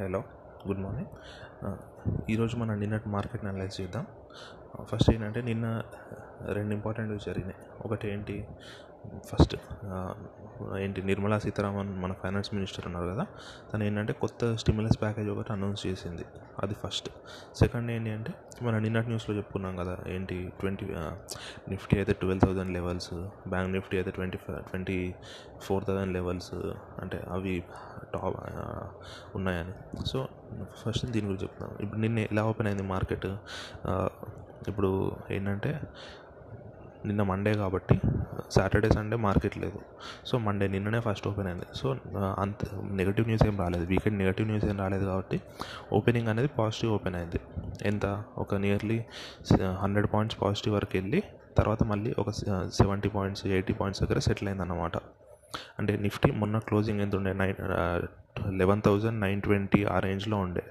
Hello, good morning. ఈరోజు మనం నిన్నటి మార్కెట్ని అనలైజ్ చేద్దాం. ఫస్ట్ ఏంటంటే నిన్న రెండు ఇంపార్టెంట్వి జరిగినాయి. ఒకటి ఏంటి, ఫస్ట్ ఏంటి నిర్మలా సీతారామన్ మన ఫైనాన్స్ మినిస్టర్ ఉన్నారు కదా, తను ఏంటంటే కొత్త స్టిమ్యులస్ ప్యాకేజ్ ఒకటి అనౌన్స్ చేసింది. అది ఫస్ట్. సెకండ్ ఏంటి అంటే మనం నిన్నటి న్యూస్లో చెప్పుకున్నాం కదా, ఏంటి నిఫ్టీ అయితే 12,000 లెవెల్స్, బ్యాంక్ నిఫ్టీ అయితే 24,000 లెవెల్స్, అంటే అవి టాప్ ఉన్నాయని. సో ఫస్ట్ దీని గురించి చెప్తాను. ఇప్పుడు నిన్న ఎలా ఓపెన్ అయింది మార్కెట్, ఇప్పుడు ఏంటంటే నిన్న మండే కాబట్టి సాటర్డే సండే మార్కెట్ లేదు. సో మండే నిన్ననే ఫస్ట్ ఓపెన్ అయింది. సో అంత నెగిటివ్ న్యూస్ ఏం రాలేదు, వీకెండ్ నెగిటివ్ న్యూస్ ఏం రాలేదు కాబట్టి ఓపెనింగ్ అనేది పాజిటివ్ ఓపెన్ అయింది. ఎంత, ఒక నియర్లీ 100 పాయింట్స్ పాజిటివ్ వరకు వెళ్ళి తర్వాత మళ్ళీ ఒక 70 పాయింట్స్ 80 పాయింట్స్ దగ్గర సెటిల్ అయిందన్నమాట. అంటే నిఫ్టీ మొన్న క్లోజింగ్ ఎంత ఉండే, 11,920 ఆ రేంజ్లో ఉండే.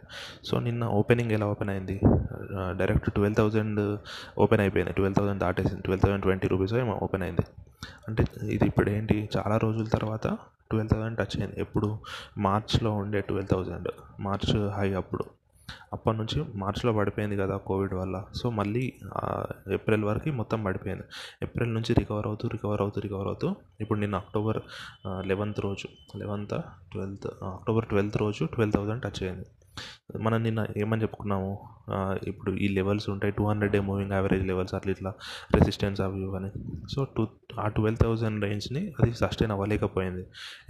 సో నిన్న ఓపెనింగ్ ఎలా ఓపెన్ అయింది, డైరెక్ట్ 12,000 ఓపెన్ అయిపోయింది. 12,000 దాటేసింది, 12,020 రూపీస్ ఏమో ఓపెన్ అయింది. అంటే ఇది ఇప్పుడు ఏంటి, చాలా రోజుల తర్వాత 12,000 టచ్ అయింది. ఎప్పుడు మార్చ్లో ఉండే 12,000, మార్చ్ హై. అప్పుడు అప్పటి నుంచి మార్చ్లో పడిపోయింది కదా కోవిడ్ వల్ల. సో మళ్ళీ ఏప్రిల్ వరకు మొత్తం పడిపోయింది. ఏప్రిల్ నుంచి రికవర్ అవుతూ ఇప్పుడు నిన్న అక్టోబర్ 12th రోజు 12,000 టచ్ అయింది. మనం నిన్న ఏమని చెప్పుకున్నాము, ఇప్పుడు ఈ లెవెల్స్ ఉంటాయి 200-day మూవింగ్ యావరేజ్ లెవెల్స్, అట్లా ఇట్లా రెసిస్టెన్స్ అవి అని. సో 12,000 రేంజ్ని అది సస్టైన్ అవ్వలేకపోయింది.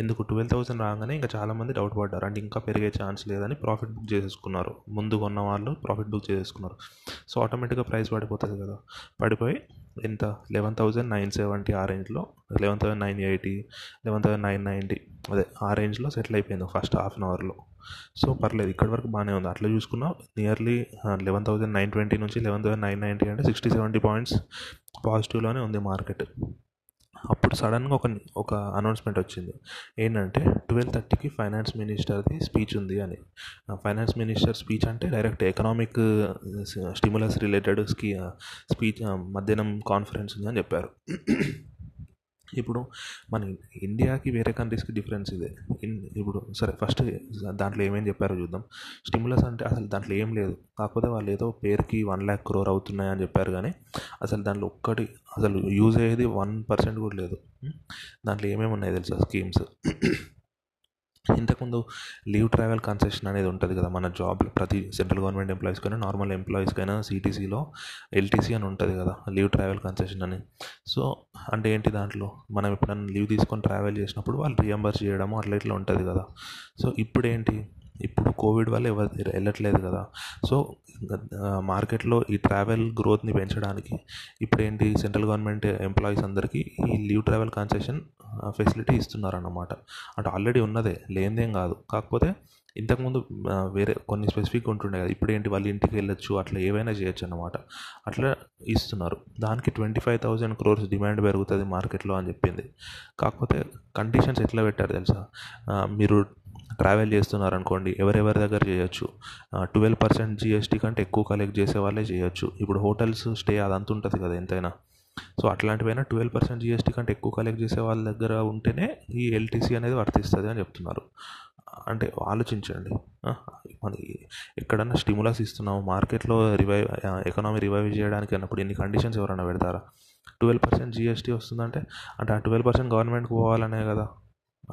ఎందుకు, 12,000 రాగానే ఇంకా చాలామంది డౌట్ పడ్డారు, అంటే ఇంకా పెరిగే ఛాన్స్ లేదని ప్రాఫిట్ బుక్ చేసేసుకున్నారు. ముందు కొన్న వాళ్ళు ప్రాఫిట్ బుక్ చేసేసుకున్నారు. సో ఆటోమేటిక్గా ప్రైస్ పడిపోతుంది కదా, పడిపోయి ఎంత 11,970 ఆ రేంజ్లో, 11,980, 11,990 అదే ఆ రేంజ్లో సెటిల్ అయిపోయింది ఫస్ట్ హాఫ్ అన్ అవర్లో. సో పర్లేదు, ఇక్కడి వరకు బాగానే ఉంది. అట్లా చూసుకున్నా నియర్లీ 11,920 నుంచి 11,990, అంటే 60-70 పాయింట్స్ పాజిటివ్లోనే ఉంది మార్కెట్. అప్పుడు సడన్గా ఒక అనౌన్స్మెంట్ వచ్చింది. ఏంటంటే 12:30కి ఫైనాన్స్ మినిస్టర్ది స్పీచ్ ఉంది అని. ఫైనాన్స్ మినిస్టర్ స్పీచ్ అంటే direct economic stimulus related speech, మధ్యాహ్నం కాన్ఫరెన్స్ ఉంది అని చెప్పారు. ఇప్పుడు మన ఇండియాకి వేరే కంట్రీస్కి డిఫరెన్స్ ఇదే. ఇప్పుడు సరే, ఫస్ట్ దాంట్లో ఏమేమి చెప్పారో చూద్దాం. స్టిమ్యులస్ అంటే అసలు దాంట్లో ఏం లేదు, కాకపోతే వాళ్ళు ఏదో పేరుకి 1,00,000 crore అవుతున్నాయని చెప్పారు. కానీ అసలు దాంట్లో ఒక్కటి అసలు యూజ్ అయ్యేది 1% కూడా లేదు. దాంట్లో ఏమేమి ఉన్నాయి తెలుసా స్కీమ్స్. ఇంతకుముందు లీవ్ ట్రావెల్ కన్సెషన్ అనేది ఉంటుంది కదా మన జాబ్, ప్రతి సెంట్రల్ గవర్నమెంట్ ఎంప్లాయీస్కైనా నార్మల్ ఎంప్లాయీస్కైనా CTCలో LTC అని ఉంటుంది కదా, లీవ్ ట్రావెల్ కన్సెషన్ అని. సో అంటే ఏంటి, దాంట్లో మనం ఎప్పుడైనా లీవ్ తీసుకొని ట్రావెల్ చేసినప్పుడు వాళ్ళు రియంబర్స్ చేయడము అట్లా ఇట్లా ఉంటుంది కదా. సో ఇప్పుడు ఏంటి, ఇప్పుడు కోవిడ్ వల్ల ఎవరు వెళ్ళట్లేదు కదా. సో మార్కెట్లో ఈ ట్రావెల్ గ్రోత్ని పెంచడానికి ఇప్పుడు ఏంటి, సెంట్రల్ గవర్నమెంట్ ఎంప్లాయీస్ అందరికీ ఈ లీవ్ ట్రావెల్ కన్సెషన్ ఫెసిలిటీ ఇస్తున్నారన్నమాట. అంటే ఆల్రెడీ ఉన్నదే, లేనిదేం కాదు. కాకపోతే ఇంతకుముందు వేరే కొన్ని స్పెసిఫిక్గా ఉంటుండే కదా, ఇప్పుడు ఏంటి వాళ్ళ ఇంటికి వెళ్ళొచ్చు, అట్లా ఏవైనా చేయొచ్చు అన్నమాట. అట్లా ఇస్తున్నారు. దానికి 25,000 crore డిమాండ్ పెరుగుతుంది మార్కెట్లో అని చెప్పింది. కాకపోతే కండిషన్స్ ఎట్లా పెట్టారు తెలుసా, మీరు ట్రావెల్ చేస్తున్నారనుకోండి, ఎవరెవరి దగ్గర చేయొచ్చు, 12% GST కంటే ఎక్కువ కలెక్ట్ చేసే వాళ్ళే చేయొచ్చు. ఇప్పుడు హోటల్స్ స్టే అదంతా ఉంటుంది కదా ఎంతైనా. సో అట్లాంటివైనా 12% GST కంటే ఎక్కువ కలెక్ట్ చేసే వాళ్ళ దగ్గర ఉంటేనే ఈ LTC అనేది వర్తిస్తుంది అని చెప్తున్నారు. అంటే ఆలోచించండి, మన ఎక్కడన్నా స్టిమ్యులస్ ఇస్తున్నాము మార్కెట్లో ఎకనామీ రివైవ్ చేయడానికి అన్నప్పుడు ఇన్ని కండిషన్స్ ఎవరైనా పెడతారా? 12% GST వస్తుందంటే, అంటే ఆ 12% గవర్నమెంట్కి పోవాలనే కదా.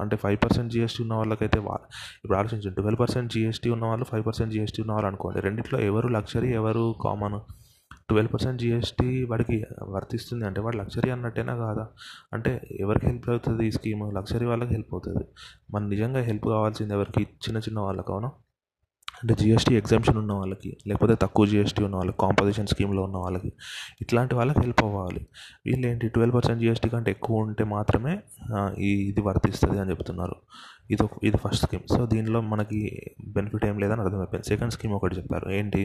అంటే 5% GST ఉన్న వాళ్ళకైతే ఇప్పుడు ఆలోచించండి, 12% GST ఉన్న వాళ్ళు, 5% GST ఉన్న వాళ్ళు అనుకోండి, రెండిట్లో ఎవరు లగ్జరీ ఎవరు కామన్? 12% GST వాడికి వర్తిస్తుంది అంటే వాడు లగ్జరీ అన్నట్టేనా కాదా? అంటే ఎవరికి హెల్ప్ అవుతుంది ఈ స్కీమ్, లగ్జరీ వాళ్ళకి హెల్ప్ అవుతుంది. మన నిజంగా హెల్ప్ కావాల్సింది ఎవరికి, చిన్న వాళ్ళకి అవునా? అంటే GST ఎగ్జామ్షన్ ఉన్న వాళ్ళకి, లేకపోతే తక్కువ GST ఉన్న వాళ్ళకి, కాంపోజిషన్ స్కీమ్లో ఉన్న వాళ్ళకి, ఇట్లాంటి వాళ్ళకి హెల్ప్ అవ్వాలి. వీళ్ళేంటి 12% GST కంటే ఎక్కువ ఉంటే మాత్రమే ఇది వర్తిస్తుంది అని చెప్తున్నారు. ఇది ఫస్ట్ స్కీమ్. సో దీనిలో మనకి బెనిఫిట్ ఏం లేదని అర్థమైపోయింది. సెకండ్ స్కీమ్ ఒకటి చెప్పారు. ఏంటి,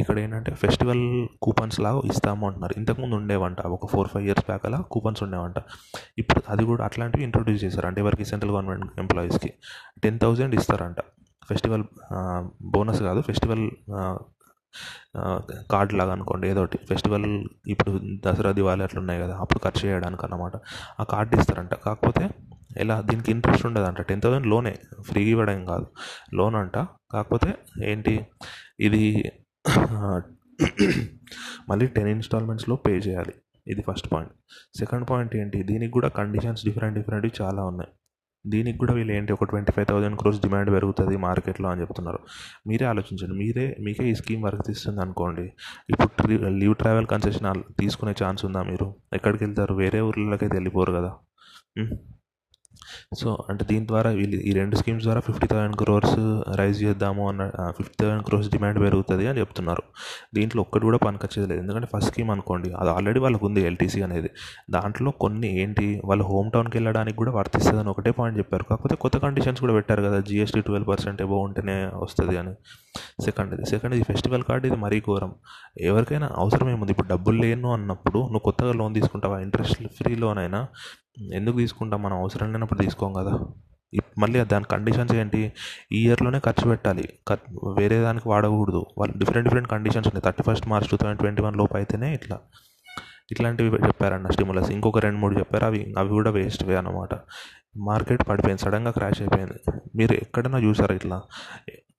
ఇక్కడ ఏంటంటే ఫెస్టివల్ కూపన్స్ లాగా ఇస్తాము అంటున్నారు. ఇంతకుముందు ఉండేవంట, ఒక 4-5 ఇయర్స్ బ్యాక్ అలా కూపన్స్ ఉండేవంట. ఇప్పుడు అది కూడా అట్లాంటివి ఇంట్రొడ్యూస్ చేశారు. అంటే ఎవరికి, సెంట్రల్ గవర్నమెంట్ ఎంప్లాయీస్కి 10,000 ఇస్తారంట. ఫెస్టివల్ బోనస్ కాదు, ఫెస్టివల్ కార్డ్ లాగా అనుకోండి, ఏదో ఒకటి ఫెస్టివల్. ఇప్పుడు దసరా, దివాళీ అట్లా ఉన్నాయి కదా, అప్పుడు ఖర్చు చేయడానికి అన్నమాట. ఆ కార్డు ఇస్తారంట. కాకపోతే ఎలా దీనికి ఇంట్రెస్ట్ ఉండదు అంట. 10,000 లోనే, ఫ్రీగా ఇవ్వడం కాదు, లోన్ అంట. కాకపోతే ఏంటి ఇది మళ్ళీ 10 ఇన్స్టాల్మెంట్స్లో పే చేయాలి. ఇది ఫస్ట్ పాయింట్. సెకండ్ పాయింట్ ఏంటి, దీనికి కూడా కండిషన్స్ డిఫరెంట్వి చాలా ఉన్నాయి. దీనికి కూడా వీళ్ళు ఏంటి, ఒక 25,000 crores డిమాండ్ పెరుగుతుంది మార్కెట్లో అని చెప్తున్నారు. మీరే ఆలోచించండి, మీకే ఈ స్కీమ్ వర్తిస్తుంది అనుకోండి, ఇప్పుడు లీవ్ ట్రావెల్ కన్సెషన్ తీసుకునే ఛాన్స్ ఉందా? మీరు ఎక్కడికి వెళ్తారు? వేరే ఊర్లకైతే వెళ్ళిపోరు కదా. సో అంటే దీని ద్వారా వీళ్ళు ఈ రెండు స్కీమ్స్ ద్వారా 50,000 crores రైజ్ చేద్దాము అన్న 50,000 crores డిమాండ్ పెరుగుతుంది అని చెప్తున్నారు. దీంట్లో ఒక్కటి కూడా పనికొచ్చేది లేదు. ఎందుకంటే ఫస్ట్ స్కీమ్ అనుకోండి, అది ఆల్రెడీ వాళ్ళకు ఉంది ఎల్టీసీ అనేది. దాంట్లో కొన్ని ఏంటి, వాళ్ళు హోమ్ టౌన్కి వెళ్ళడానికి కూడా వర్తిస్తుందని ఒకటే పాయింట్ చెప్పారు. కాకపోతే కొత్త కండిషన్స్ కూడా పెట్టారు కదా, GST 12% అబోవ్ ఉంటేనే వస్తుంది అని. సెకండ్ ఇది ఫెస్టివల్ కార్డు. ఇది మరీ ఘోరం. ఎవరికైనా అవసరం ఏముంది? ఇప్పుడు డబ్బులు లేను అన్నప్పుడు నువ్వు కొత్తగా లోన్ తీసుకుంటావా? ఇంట్రెస్ట్ ఫ్రీ లోన్ అయినా ఎందుకు తీసుకుంటాం? మనం అవసరం లేనప్పుడు తీసుకోం కదా. మళ్ళీ దాని కండిషన్స్ ఏంటి, ఈ ఇయర్లోనే ఖర్చు పెట్టాలి, వేరే దానికి వాడకూడదు. వాళ్ళు డిఫరెంట్ కండిషన్స్ ఉన్నాయి. 31st March 2021 లోపు అయితేనే ఇట్లాంటివి చెప్పారన్న స్టిములస్. ఇంకొక 2-3 చెప్పారు, అవి కూడా వేస్ట్ వే అన్నమాట. మార్కెట్ పడిపోయింది, సడన్గా క్రాష్ అయిపోయింది. మీరు ఎక్కడన్నా చూసారు ఇట్లా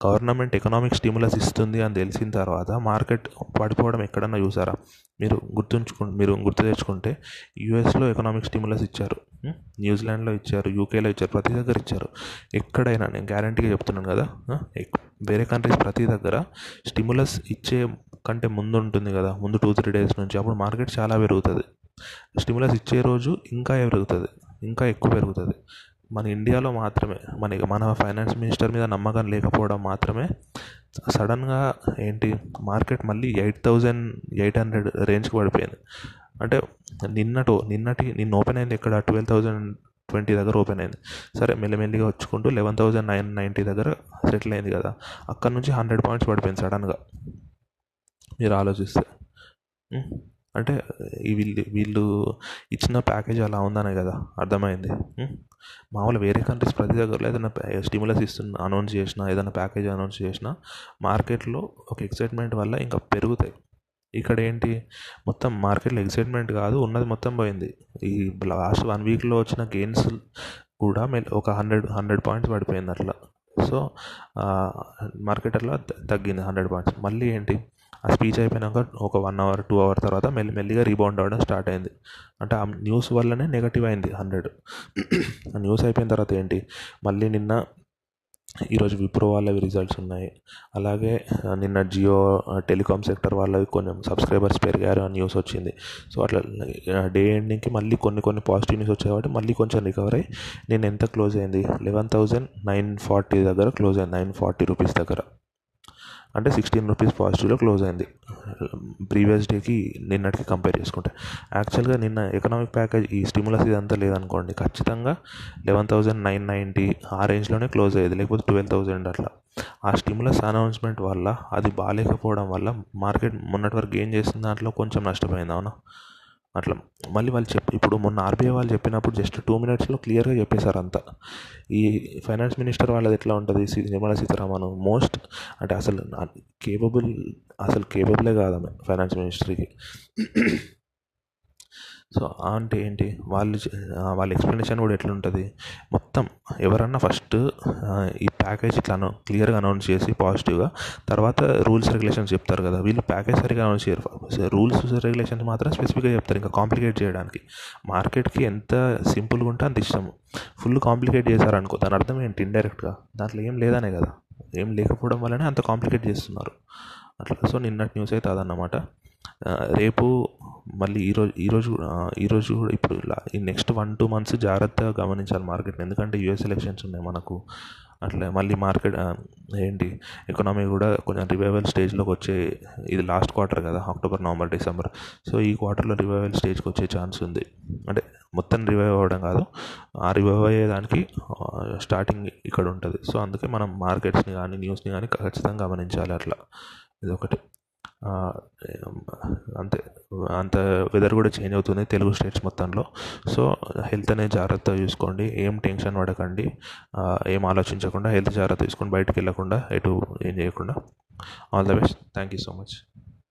గవర్నమెంట్ ఎకనామిక్ స్టిములస్ ఇస్తుంది అని తెలిసిన తర్వాత మార్కెట్ పడిపోవడం ఎక్కడన్నా చూసారా? మీరు గుర్తు తెచ్చుకుంటే యూఎస్లో ఎకనామిక్ స్టిములస్ ఇచ్చారు, న్యూజిలాండ్లో ఇచ్చారు, యూకేలో ఇచ్చారు, ప్రతి దగ్గర ఇచ్చారు. ఎక్కడైనా, నేను గ్యారంటీగా చెప్తున్నాను కదా, వేరే కంట్రీస్ ప్రతి దగ్గర స్టిములస్ ఇచ్చే కంటే ముందు ఉంటుంది కదా, ముందు 2-3 డేస్ నుంచి. అప్పుడు మార్కెట్ చాలా పెరుగుతుంది. స్టిములస్ ఇచ్చే రోజు ఇంకా ఎక్కువ పెరుగుతుంది. మన ఇండియాలో మాత్రమే మన ఫైనాన్స్ మినిస్టర్ మీద నమ్మకం లేకపోవడం మాత్రమే సడన్గా ఏంటి, మార్కెట్ మళ్ళీ 8,800 రేంజ్కి పడిపోయింది. అంటే నిన్న ఓపెన్ అయింది ఎక్కడ, 12,020 దగ్గర ఓపెన్ అయింది. సరే మెల్లిమెల్లిగా వచ్చుకుంటూ 11,990 దగ్గర సెటిల్ అయింది కదా. అక్కడ నుంచి 100 points పడిపోయింది సడన్గా. మీరు ఆలోచిస్తే అంటే వీళ్ళు ఇచ్చిన ప్యాకేజ్ అలా ఉందనే కదా అర్థమైంది. మామూలు వేరే కంట్రీస్ ప్రతి దగ్గరలో ఏదైనా స్టిములస్ అనౌన్స్ చేసినా, ఏదైనా ప్యాకేజ్ అనౌన్స్ చేసినా మార్కెట్లో ఒక ఎక్సైట్మెంట్ వల్ల ఇంకా పెరుగుతాయి. ఇక్కడ ఏంటి, మొత్తం మార్కెట్లో ఎక్సైట్మెంట్ కాదు, ఉన్నది మొత్తం పోయింది. ఈ లాస్ట్ 1 weekలో వచ్చిన గెయిన్స్ కూడా ఒక 100 points పడిపోయింది అట్లా. సో మార్కెట్ అట్లా తగ్గింది 100 points. మళ్ళీ ఏంటి, ఆ స్పీచ్ అయిపోయినాక ఒక 1-2 hours తర్వాత మెల్లిగా రీబౌండ్ అవ్వడం స్టార్ట్ అయింది. అంటే ఆ న్యూస్ వల్లనే నెగటివ్ అయింది 100. ఆ న్యూస్ అయిపోయిన తర్వాత ఏంటి, మళ్ళీ ఈరోజు విప్రో వాళ్ళవి రిజల్ట్స్ ఉన్నాయి. అలాగే నిన్న జియో టెలికాం సెక్టర్ వాళ్ళవి కొంచెం సబ్స్క్రైబర్స్ పెరిగారు అని న్యూస్ వచ్చింది. సో అట్లా డే ఎండింగ్కి మళ్ళీ కొన్ని పాజిటివ్ న్యూస్ వచ్చాయి. కాబట్టి మళ్ళీ కొంచెం రికవర్ అయ్యి నేను ఎంత క్లోజ్ అయింది, 11,940 దగ్గర క్లోజ్ అయింది, ₹940 దగ్గర. అంటే ₹16 పాజిటివ్లో క్లోజ్ అయింది ప్రీవియస్ డేకి, నిన్నటికి కంపేర్ చేసుకుంటే. యాక్చువల్గా నిన్న ఎకనామిక్ ప్యాకేజ్ ఈ స్టిములస్ ఇదంతా లేదనుకోండి, ఖచ్చితంగా 11,990 ఆ రేంజ్లోనే క్లోజ్ అయ్యేది, లేకపోతే 12,000 అట్లా. ఆ స్టిములస్ అనౌన్స్మెంట్ వల్ల, అది బాగాలేకపోవడం వల్ల మార్కెట్ మొన్నటి వరకు గెయిన్ చేసిన దాంట్లో కొంచెం నష్టపోయింది. అవునా? అట్లా మళ్ళీ వాళ్ళు ఇప్పుడు మొన్న RBI వాళ్ళు చెప్పినప్పుడు జస్ట్ 2 minutesలో క్లియర్గా చెప్పేశారు అంతా. ఈ ఫైనాన్స్ మినిస్టర్ వాళ్ళది ఎట్లా ఉంటుంది, నిర్మలా సీతారామన్ మోస్ట్ అంటే అసలు కేపబులే కాదు ఆమె ఫైనాన్స్ మినిస్టర్కి. సో అంటే ఏంటి, వాళ్ళ ఎక్స్ప్లెనేషన్ కూడా ఎట్లుంటుంది, మొత్తం ఎవరన్నా ఫస్ట్ ఈ ప్యాకేజ్ ఇట్లా క్లియర్గా అనౌన్స్ చేసి పాజిటివ్గా, తర్వాత రూల్స్ రెగ్యులేషన్స్ చెప్తారు కదా. వీళ్ళు ప్యాకేజ్ సరిగ్గా అనౌన్స్ చేయరు, రూల్స్ రెగ్యులేషన్స్ మాత్రం స్పెసిఫిక్గా చెప్తారు, ఇంకా కాంప్లికేట్ చేయడానికి. మార్కెట్కి ఎంత సింపుల్గా ఉంటే అంత ఇష్టము. ఫుల్ కాంప్లికేట్ చేశారనుకో, దాని అర్థం ఏంటి, ఇండైరెక్ట్గా దాంట్లో ఏం లేదనే కదా. ఏం లేకపోవడం వల్లనే అంత కాంప్లికేట్ చేస్తున్నారు అట్లా. సో నిన్నటి న్యూస్ అయితే అదన్నమాట. రేపు మళ్ళీ ఈరోజు కూడా ఇప్పుడు ఈ నెక్స్ట్ 1-2 months జాగ్రత్తగా గమనించాలి మార్కెట్ని. ఎందుకంటే US ఎలక్షన్స్ ఉన్నాయి మనకు. అట్లా మళ్ళీ మార్కెట్ ఏంటి, ఎకనామీ కూడా కొంచెం రివైవల్ స్టేజ్లోకి వచ్చే, ఇది లాస్ట్ క్వార్టర్ కదా, October, November, December. సో ఈ క్వార్టర్లో రివైవల్ స్టేజ్కి వచ్చే ఛాన్స్ ఉంది. అంటే మొత్తం రివైవ్ అవ్వడం కాదు, ఆ రివైవ్ అయ్యేదానికి స్టార్టింగ్ ఇక్కడ ఉంటుంది. సో అందుకే మనం మార్కెట్స్ని కానీ న్యూస్ని కానీ ఖచ్చితంగా గమనించాలి అట్లా. ఇదొకటి. అంత వెదర్ కూడా చేంజ్ అవుతుంది తెలుగు స్టేట్స్ మొత్తంలో. సో హెల్త్ అనేది జాగ్రత్తగా చూసుకోండి, ఏం టెన్షన్ పడకండి, ఏం ఆలోచించకుండా హెల్త్ జాగ్రత్త తీసుకొని, బయటకు వెళ్ళకుండా, ఎటు ఏం చేయకుండా. All the best. Thank you so much.